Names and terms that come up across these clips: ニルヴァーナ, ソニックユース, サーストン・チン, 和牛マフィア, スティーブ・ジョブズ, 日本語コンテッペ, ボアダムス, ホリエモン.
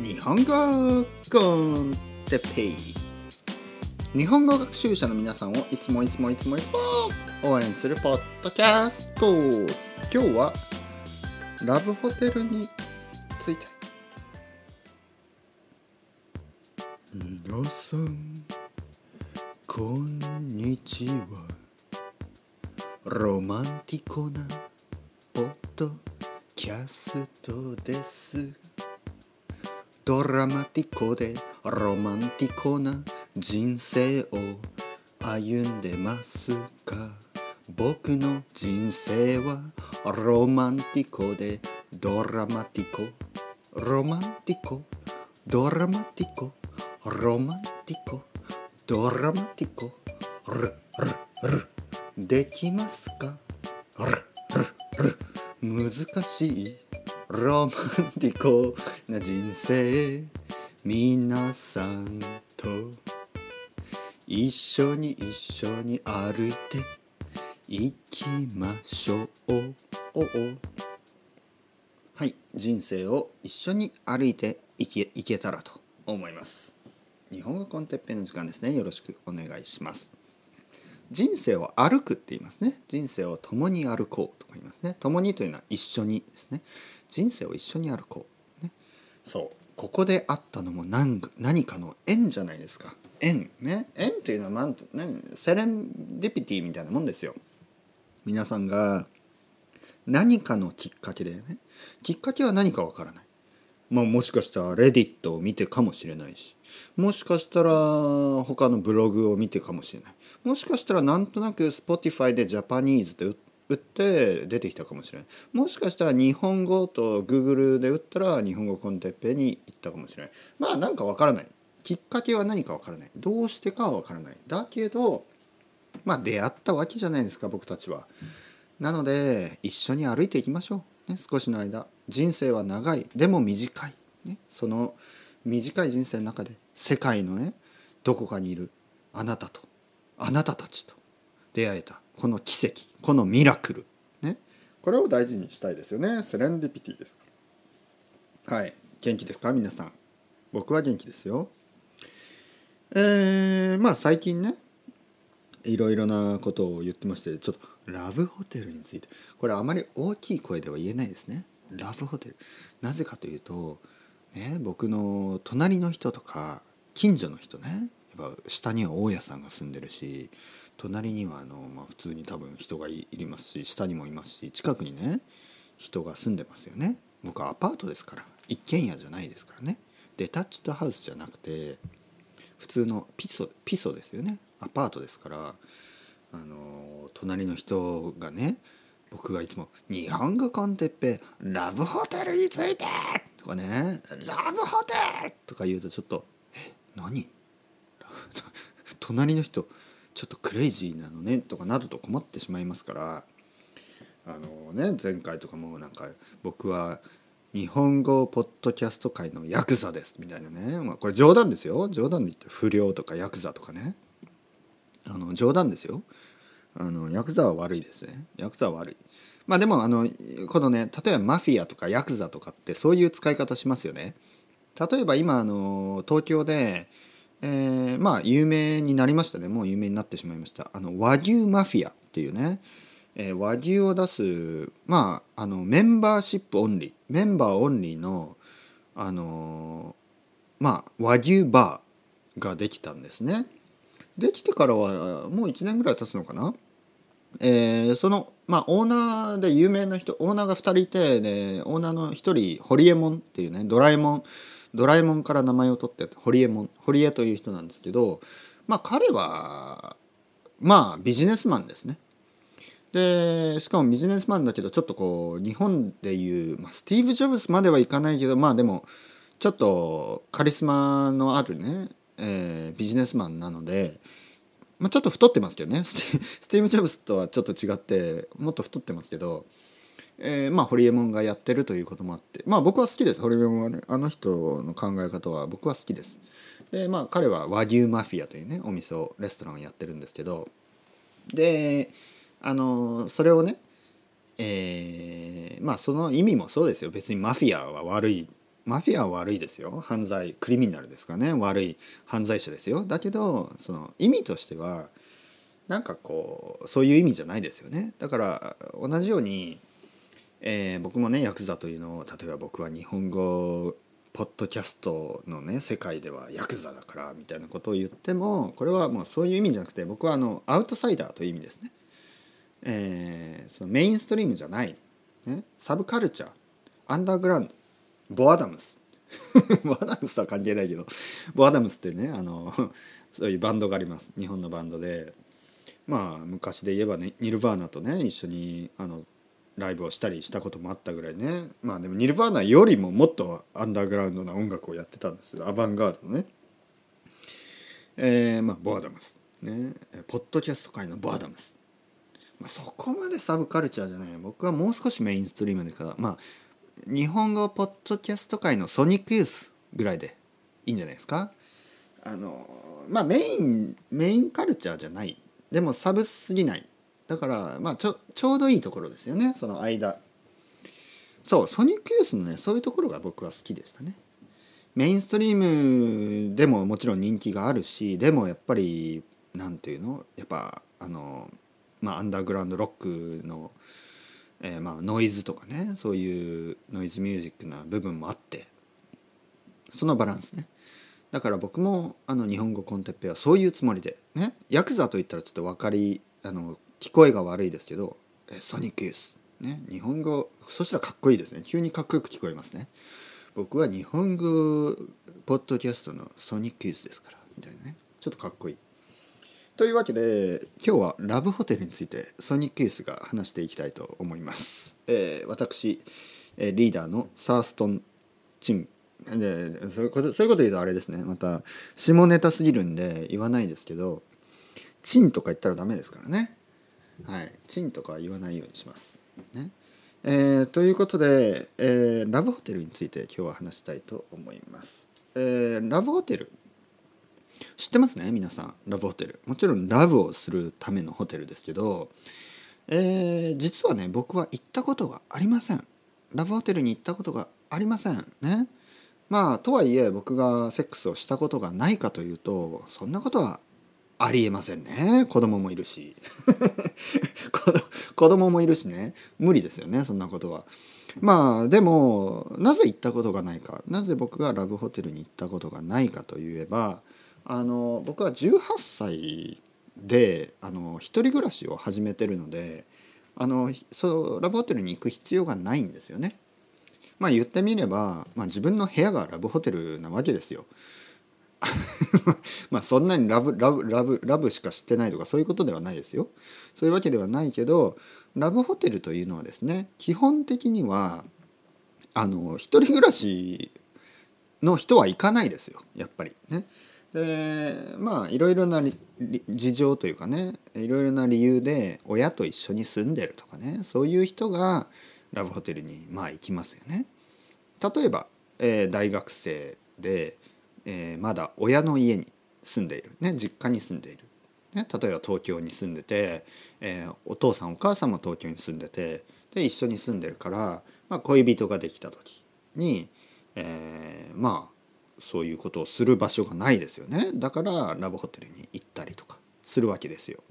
日本語コンテッペイ、日本語学習者の皆さんをいつも応援するポッドキャスト。今日はラブホテルについて。皆さんこんにちは、ロマンティコなポッドキャストです。ドラマティコでロマンティコな人生を歩んでますか？僕の人生はロマンティコでドラマティコ、ロマンティコ、ドラマティコ、ロマンティコ、ドラマティコ、ルルルできますか？ルルル難しいロマンティコな人生、皆さんと一緒に歩いて行きましょう。はい、人生を一緒に歩いていけたらと思います。日本語コンテッペの時間ですね。よろしくお願いします。人生を歩くって言いますね。人生を共に歩こうとか言いますね。共にというのは一緒にですね。人生を一緒に歩こう、ね、そう、ここであったのも何かの縁じゃないですか。縁ね、縁っていうのはセレンディピティみたいなもんですよ。皆さんが何かのきっかけでね、きっかけは何かわからない、もしかしたらレディットを見てかもしれないし、もしかしたら他のブログを見てかもしれない、もしかしたらなんとなく Spotify でジャパニーズと打って出てきたかもしれない、もしかしたら日本語と Google で打ったら日本語コンテッペに行ったかもしれない。なんかわからない、きっかけは何かわからない、どうしてかはわからない。だけど出会ったわけじゃないですか、僕たちは。なので一緒に歩いていきましょう、ね、少しの間。人生は長い、でも短い、ね、その短い人生の中で世界のね、どこかにいるあなたとあなたたちと出会えたこの奇跡、このミラクル、ね、これを大事にしたいですよね。セレンディピティですから。はい、元気ですか皆さん？僕は元気ですよ。最近ね、いろいろなことを言ってまして、ちょっとラブホテルについて、これあまり大きい声では言えないですね。ラブホテル、なぜかというと、ね、僕の隣の人とか近所の人ね、やっぱ下には大家さんが住んでるし、隣には普通に多分人がいりますし、下にもいますし、近くにね人が住んでますよね。僕はアパートですから、一軒家じゃないですからね。デタッチドハウスじゃなくて普通のピソですよね。アパートですから、隣の人がね、僕がいつも日本語コンテッペラブホテルについてとかね、ラブホテルとか言うと、ちょっと何隣の人ちょっとクレイジーなのねとかなどと困ってしまいますから、前回とかも僕は日本語ポッドキャスト界のヤクザですみたいなね、これ冗談ですよ。冗談で言って、不良とかヤクザとかね、冗談ですよ。ヤクザは悪いですね。ヤクザは悪い。でもこのね、例えばマフィアとかヤクザとかってそういう使い方しますよね。例えば今東京で、有名になりましたね。もう有名になってしまいました。和牛マフィアっていうね、和牛を出す、メンバーシップオンリー、メンバーオンリーの、和牛バーができたんですね。できてからはもう1年ぐらい経つのかな。オーナーで有名な人、オーナーが2人いて、でオーナーの1人ホリエモンっていうね、ドラえもんから名前を取って、ホリエという人なんですけど、彼はビジネスマンですね。でしかもビジネスマンだけど、ちょっとこう日本でいう、スティーブ・ジョブズまではいかないけど、でもちょっとカリスマのあるね、ビジネスマンなので、ちょっと太ってますけどね、スティーブ・ジョブズとはちょっと違ってもっと太ってますけど、ホリエモンがやってるということもあって、僕は好きです。ホリエモンはね、あの人の考え方は僕は好きです。で彼は和牛マフィアというね、お店をレストランをやってるんですけど、でそれをね、その意味もそうですよ。別にマフィアは悪い、マフィアは悪いですよ、犯罪クリミナルですかね、悪い犯罪者ですよ。だけどその意味としてはなんかこうそういう意味じゃないですよね。だから同じように、僕もねヤクザというのを、例えば僕は日本語ポッドキャストのね世界ではヤクザだからみたいなことを言っても、これはもうそういう意味じゃなくて、僕はアウトサイダーという意味ですね。そのメインストリームじゃない、ね、サブカルチャー、アンダーグラウンド、ボアダムスボアダムスとは関係ないけど、ボアダムスってねそういうバンドがあります。日本のバンドで、まあ昔で言えばねニルヴァーナとね一緒にライブをしたりしたこともあったぐらいね。まあでもニルヴァーナよりももっとアンダーグラウンドな音楽をやってたんですよ、アバンガードのね。まあボアダムスね、ポッドキャスト界のボアダムス、まあ、そこまでサブカルチャーじゃない。僕はもう少しメインストリームでから、まあ日本語ポッドキャスト界のソニックユースぐらいでいいんじゃないですか。まあメインカルチャーじゃない、でもサブすぎない、だからまあちょうどいいところですよね、その間。そう、ソニックユースのねそういうところが僕は好きでしたね。メインストリームでももちろん人気があるし、でもやっぱりなんていうの、やっぱまあアンダーグラウンドロックのまあノイズとかね、そういうノイズミュージックな部分もあって、そのバランスね。だから僕も日本語コンテッペはそういうつもりでね、ヤクザといったらちょっと分かり聞こえが悪いですけど、ソニックユースね、日本語、そしたらかっこいいですね、急にかっこよく聞こえますね。僕は日本語ポッドキャストのソニックユースですからみたいなね、ちょっとかっこいい。というわけで今日はラブホテルについてソニックユースが話していきたいと思います。私リーダーのサーストン・チンで、そういうこと言うとあれですね、また下ネタすぎるんで言わないですけど、チンとか言ったらダメですからね、はい、チンとか言わないようにします、ね。ということで、ラブホテルについて今日は話したいと思います。ラブホテル知ってますね皆さん。ラブホテル、もちろんラブをするためのホテルですけど、実はね僕は行ったことがありません。ラブホテルに行ったことがありませんね。まあとはいえ僕がセックスをしたことがないかというと、そんなことはありえませんね。子供もいるし子供もいるしね、無理ですよねそんなことは。まあでもなぜ行ったことがないか、なぜ僕がラブホテルに行ったことがないかといえば、僕は18歳で一人暮らしを始めてるので、ラブホテルに行く必要がないんですよね。まあ言ってみれば、まあ、自分の部屋がラブホテルなわけですよまあそんなにラブしか知ってないとかそういうことではないですよ、そういうわけではないけど、ラブホテルというのはですね、基本的には一人暮らしの人は行かないですよやっぱりね。でまあいろいろな事情というかね、いろいろな理由で親と一緒に住んでるとかね、そういう人がラブホテルにまあ行きますよね。例えば、大学生で、まだ親の家に住んでいる、ね、実家に住んでいる、ね、例えば東京に住んでて、お父さんお母さんも東京に住んでて、で一緒に住んでるから、まあ、恋人ができた時に、まあそういうことをする場所がないですよね。だからラブホテルに行ったりとかするわけですよ。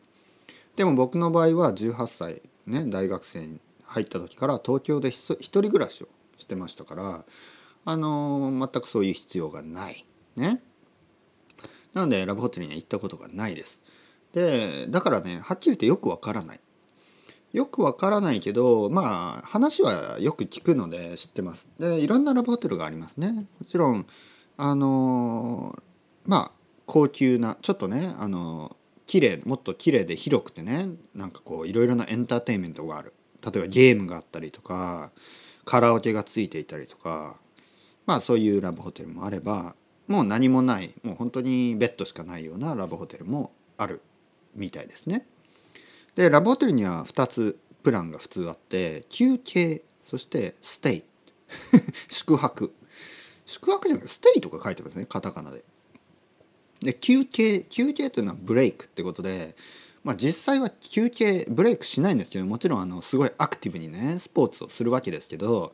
でも僕の場合は18歳、ね、大学生に入った時から東京で一人暮らしをしてましたから、全くそういう必要がない、ね、なのでラブホテルには行ったことがないです。で、だからねはっきり言ってよくわからないけど、まあ話はよく聞くので知ってます。で、いろんなラブホテルがありますね。もちろんまあ高級なちょっとね綺麗、もっと綺麗で広くてね、なんかこういろいろなエンターテインメントがある、例えばゲームがあったりとかカラオケがついていたりとか、まあそういうラブホテルもあれば、もう何もない、もう本当にベッドしかないようなラブホテルもあるみたいですね。でラブホテルには2つプランが普通あって、休憩、そしてステイ宿泊じゃなくてステイとか書いてますね、カタカナで。で休憩というのはブレイクってことで、まあ、実際は休憩ブレイクしないんですけど、もちろんすごいアクティブにねスポーツをするわけですけど、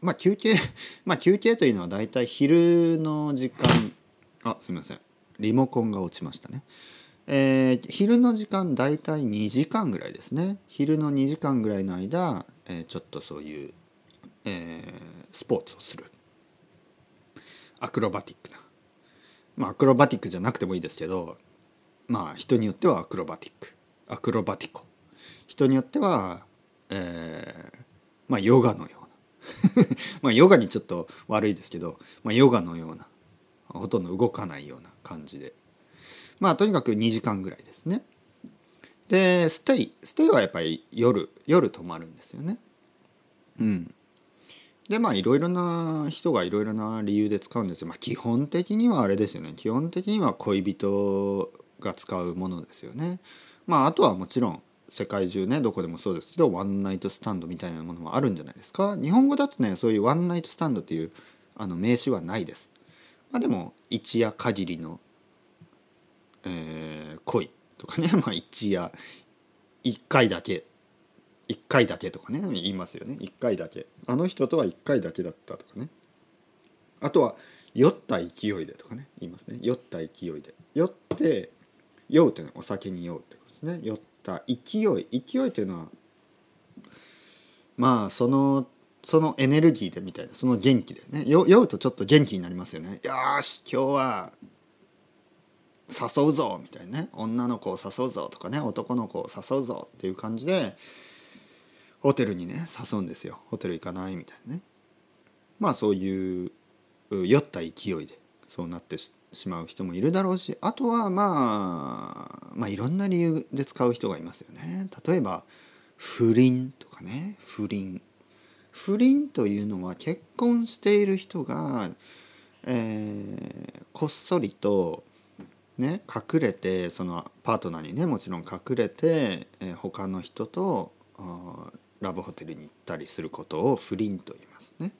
まあ休憩というのはだいたい昼の時間、すみません、リモコンが落ちましたね。昼の時間だいたい2時間ぐらいですね。昼の2時間ぐらいの間、ちょっとそういう、スポーツをする、アクロバティックな、アクロバティックじゃなくてもいいですけど、人によってはアクロバティック、アクロバティコ、人によっては、ヨガのようなヨガにちょっと悪いですけど、ヨガのような、ほとんど動かないような感じで、とにかく2時間ぐらいですね。でステイはやっぱり夜泊まるんですよね。でいろいろな人がいろいろな理由で使うんですよ。基本的にはあれですよね。基本的には恋人が使うものですよね。あとはもちろん世界中ね、どこでもそうですけど、ワンナイトスタンドみたいなものもあるんじゃないですか。日本語だとね、そういうワンナイトスタンドっていう名詞はないです。でも一夜限りの、恋とかね、一夜1回だけとかね言いますよね。1回だけ、あの人とは1回だけだったとかね。あとは酔った勢いでとかね言いますね。酔った勢いで、酔うというのはお酒に酔うってことですね。酔った勢いというのはそのエネルギーでみたいな、その元気でね。酔うとちょっと元気になりますよね。よし今日は誘うぞみたいなね、女の子を誘うぞとかね、男の子を誘うぞっていう感じでホテルにね誘うんですよ。ホテル行かないみたいなね。そういう酔った勢いでそうなってしまう人もいるだろうし、あとはいろんな理由で使う人がいますよね。例えば不倫とかね。不倫というのは結婚している人が、こっそりとね、隠れて、そのパートナーにねもちろん隠れて、他の人とラブホテルに行ったりすることを不倫と言いますね。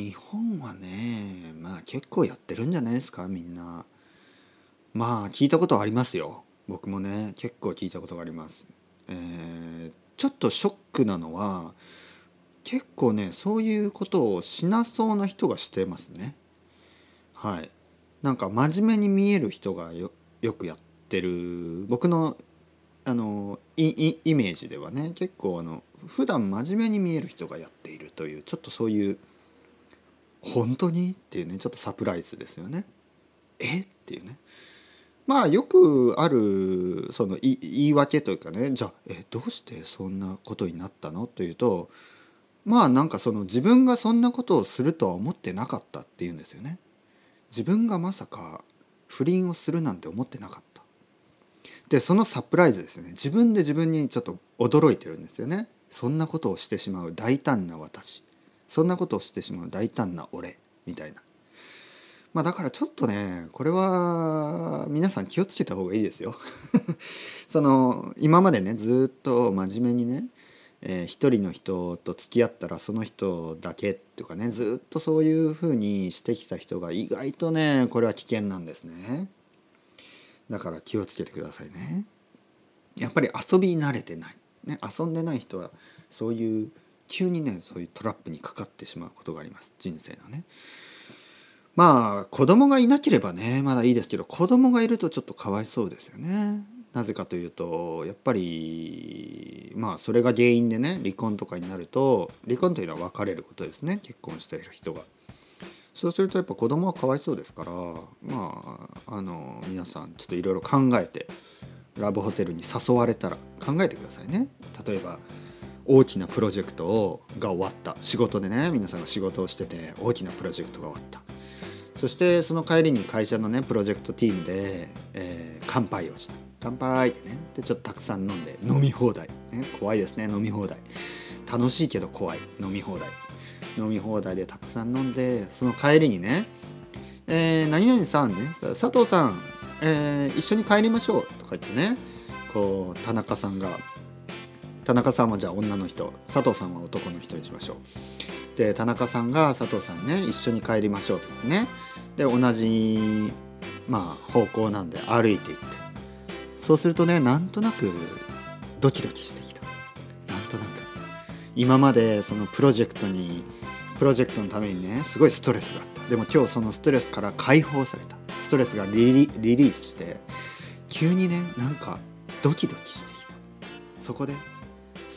日本はね、結構やってるんじゃないですか、みんな。聞いたことありますよ。僕もね結構聞いたことがあります。ちょっとショックなのは、結構ねそういうことをしなそうな人がしてますね。真面目に見える人が よくやってる。僕のイメージではね、結構普段真面目に見える人がやっているという、ちょっとそういう本当にっていうね、ちょっとサプライズですよね。っていうね。よくあるその言い訳というかね、じゃあどうしてそんなことになったのというと、その自分がそんなことをするとは思ってなかったっていうんですよね。自分がまさか不倫をするなんて思ってなかった。でそのサプライズですよね。自分で自分にちょっと驚いてるんですよね。そんなことをしてしまう大胆な私、そんなことをしてしまう大胆な俺みたいな。だからちょっとね、これは皆さん気をつけた方がいいですよ今までねずっと真面目にね、一人の人と付き合ったらその人だけとかね、ずっとそういう風にしてきた人が意外とね、これは危険なんですね。だから気をつけてくださいね。やっぱり遊び慣れてない、ね、遊んでない人はそういう急にねそういうトラップにかかってしまうことがあります、人生のね。子供がいなければねまだいいですけど、子供がいるとちょっとかわいそうですよね。なぜかというと、やっぱりそれが原因でね、離婚とかになると、離婚というのは別れることですね、結婚している人が。そうするとやっぱ子供はかわいそうですから、皆さんちょっといろいろ考えて、ラブホテルに誘われたら考えてくださいね。例えば大きなプロジェクトが終わった、仕事でね皆さんが仕事をしてて大きなプロジェクトが終わった、そしてその帰りに会社のねプロジェクトチームで、乾杯をした、乾杯ってね。でちょっとたくさん飲んで、飲み放題、ね、怖いですね飲み放題。楽しいけど怖い飲み放題。飲み放題でたくさん飲んで、その帰りにね、何々さんね、佐藤さん、一緒に帰りましょうとか言ってね、こう田中さんはじゃあ女の人、佐藤さんは男の人にしましょう。で田中さんが佐藤さんね一緒に帰りましょうと言ってね、で同じ方向なんで歩いていって、そうするとね、なんとなくドキドキしてきた。なんとなく今までそのプロジェクトのためにね、すごいストレスがあった。でも今日そのストレスから解放された。ストレスがリリースして急にね、なんかドキドキしてきた。そこで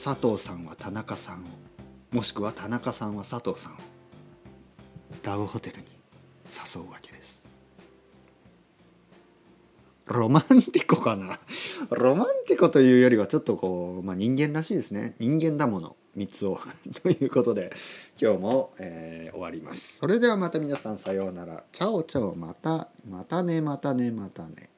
佐藤さんは田中さんを、もしくは田中さんは佐藤さんをラブホテルに誘うわけです。ロマンティコかなロマンティコというよりはちょっとこう、人間らしいですね。人間だもの三つをということで今日も、終わります。それではまた皆さん、さようなら。チャオチャオ。またね。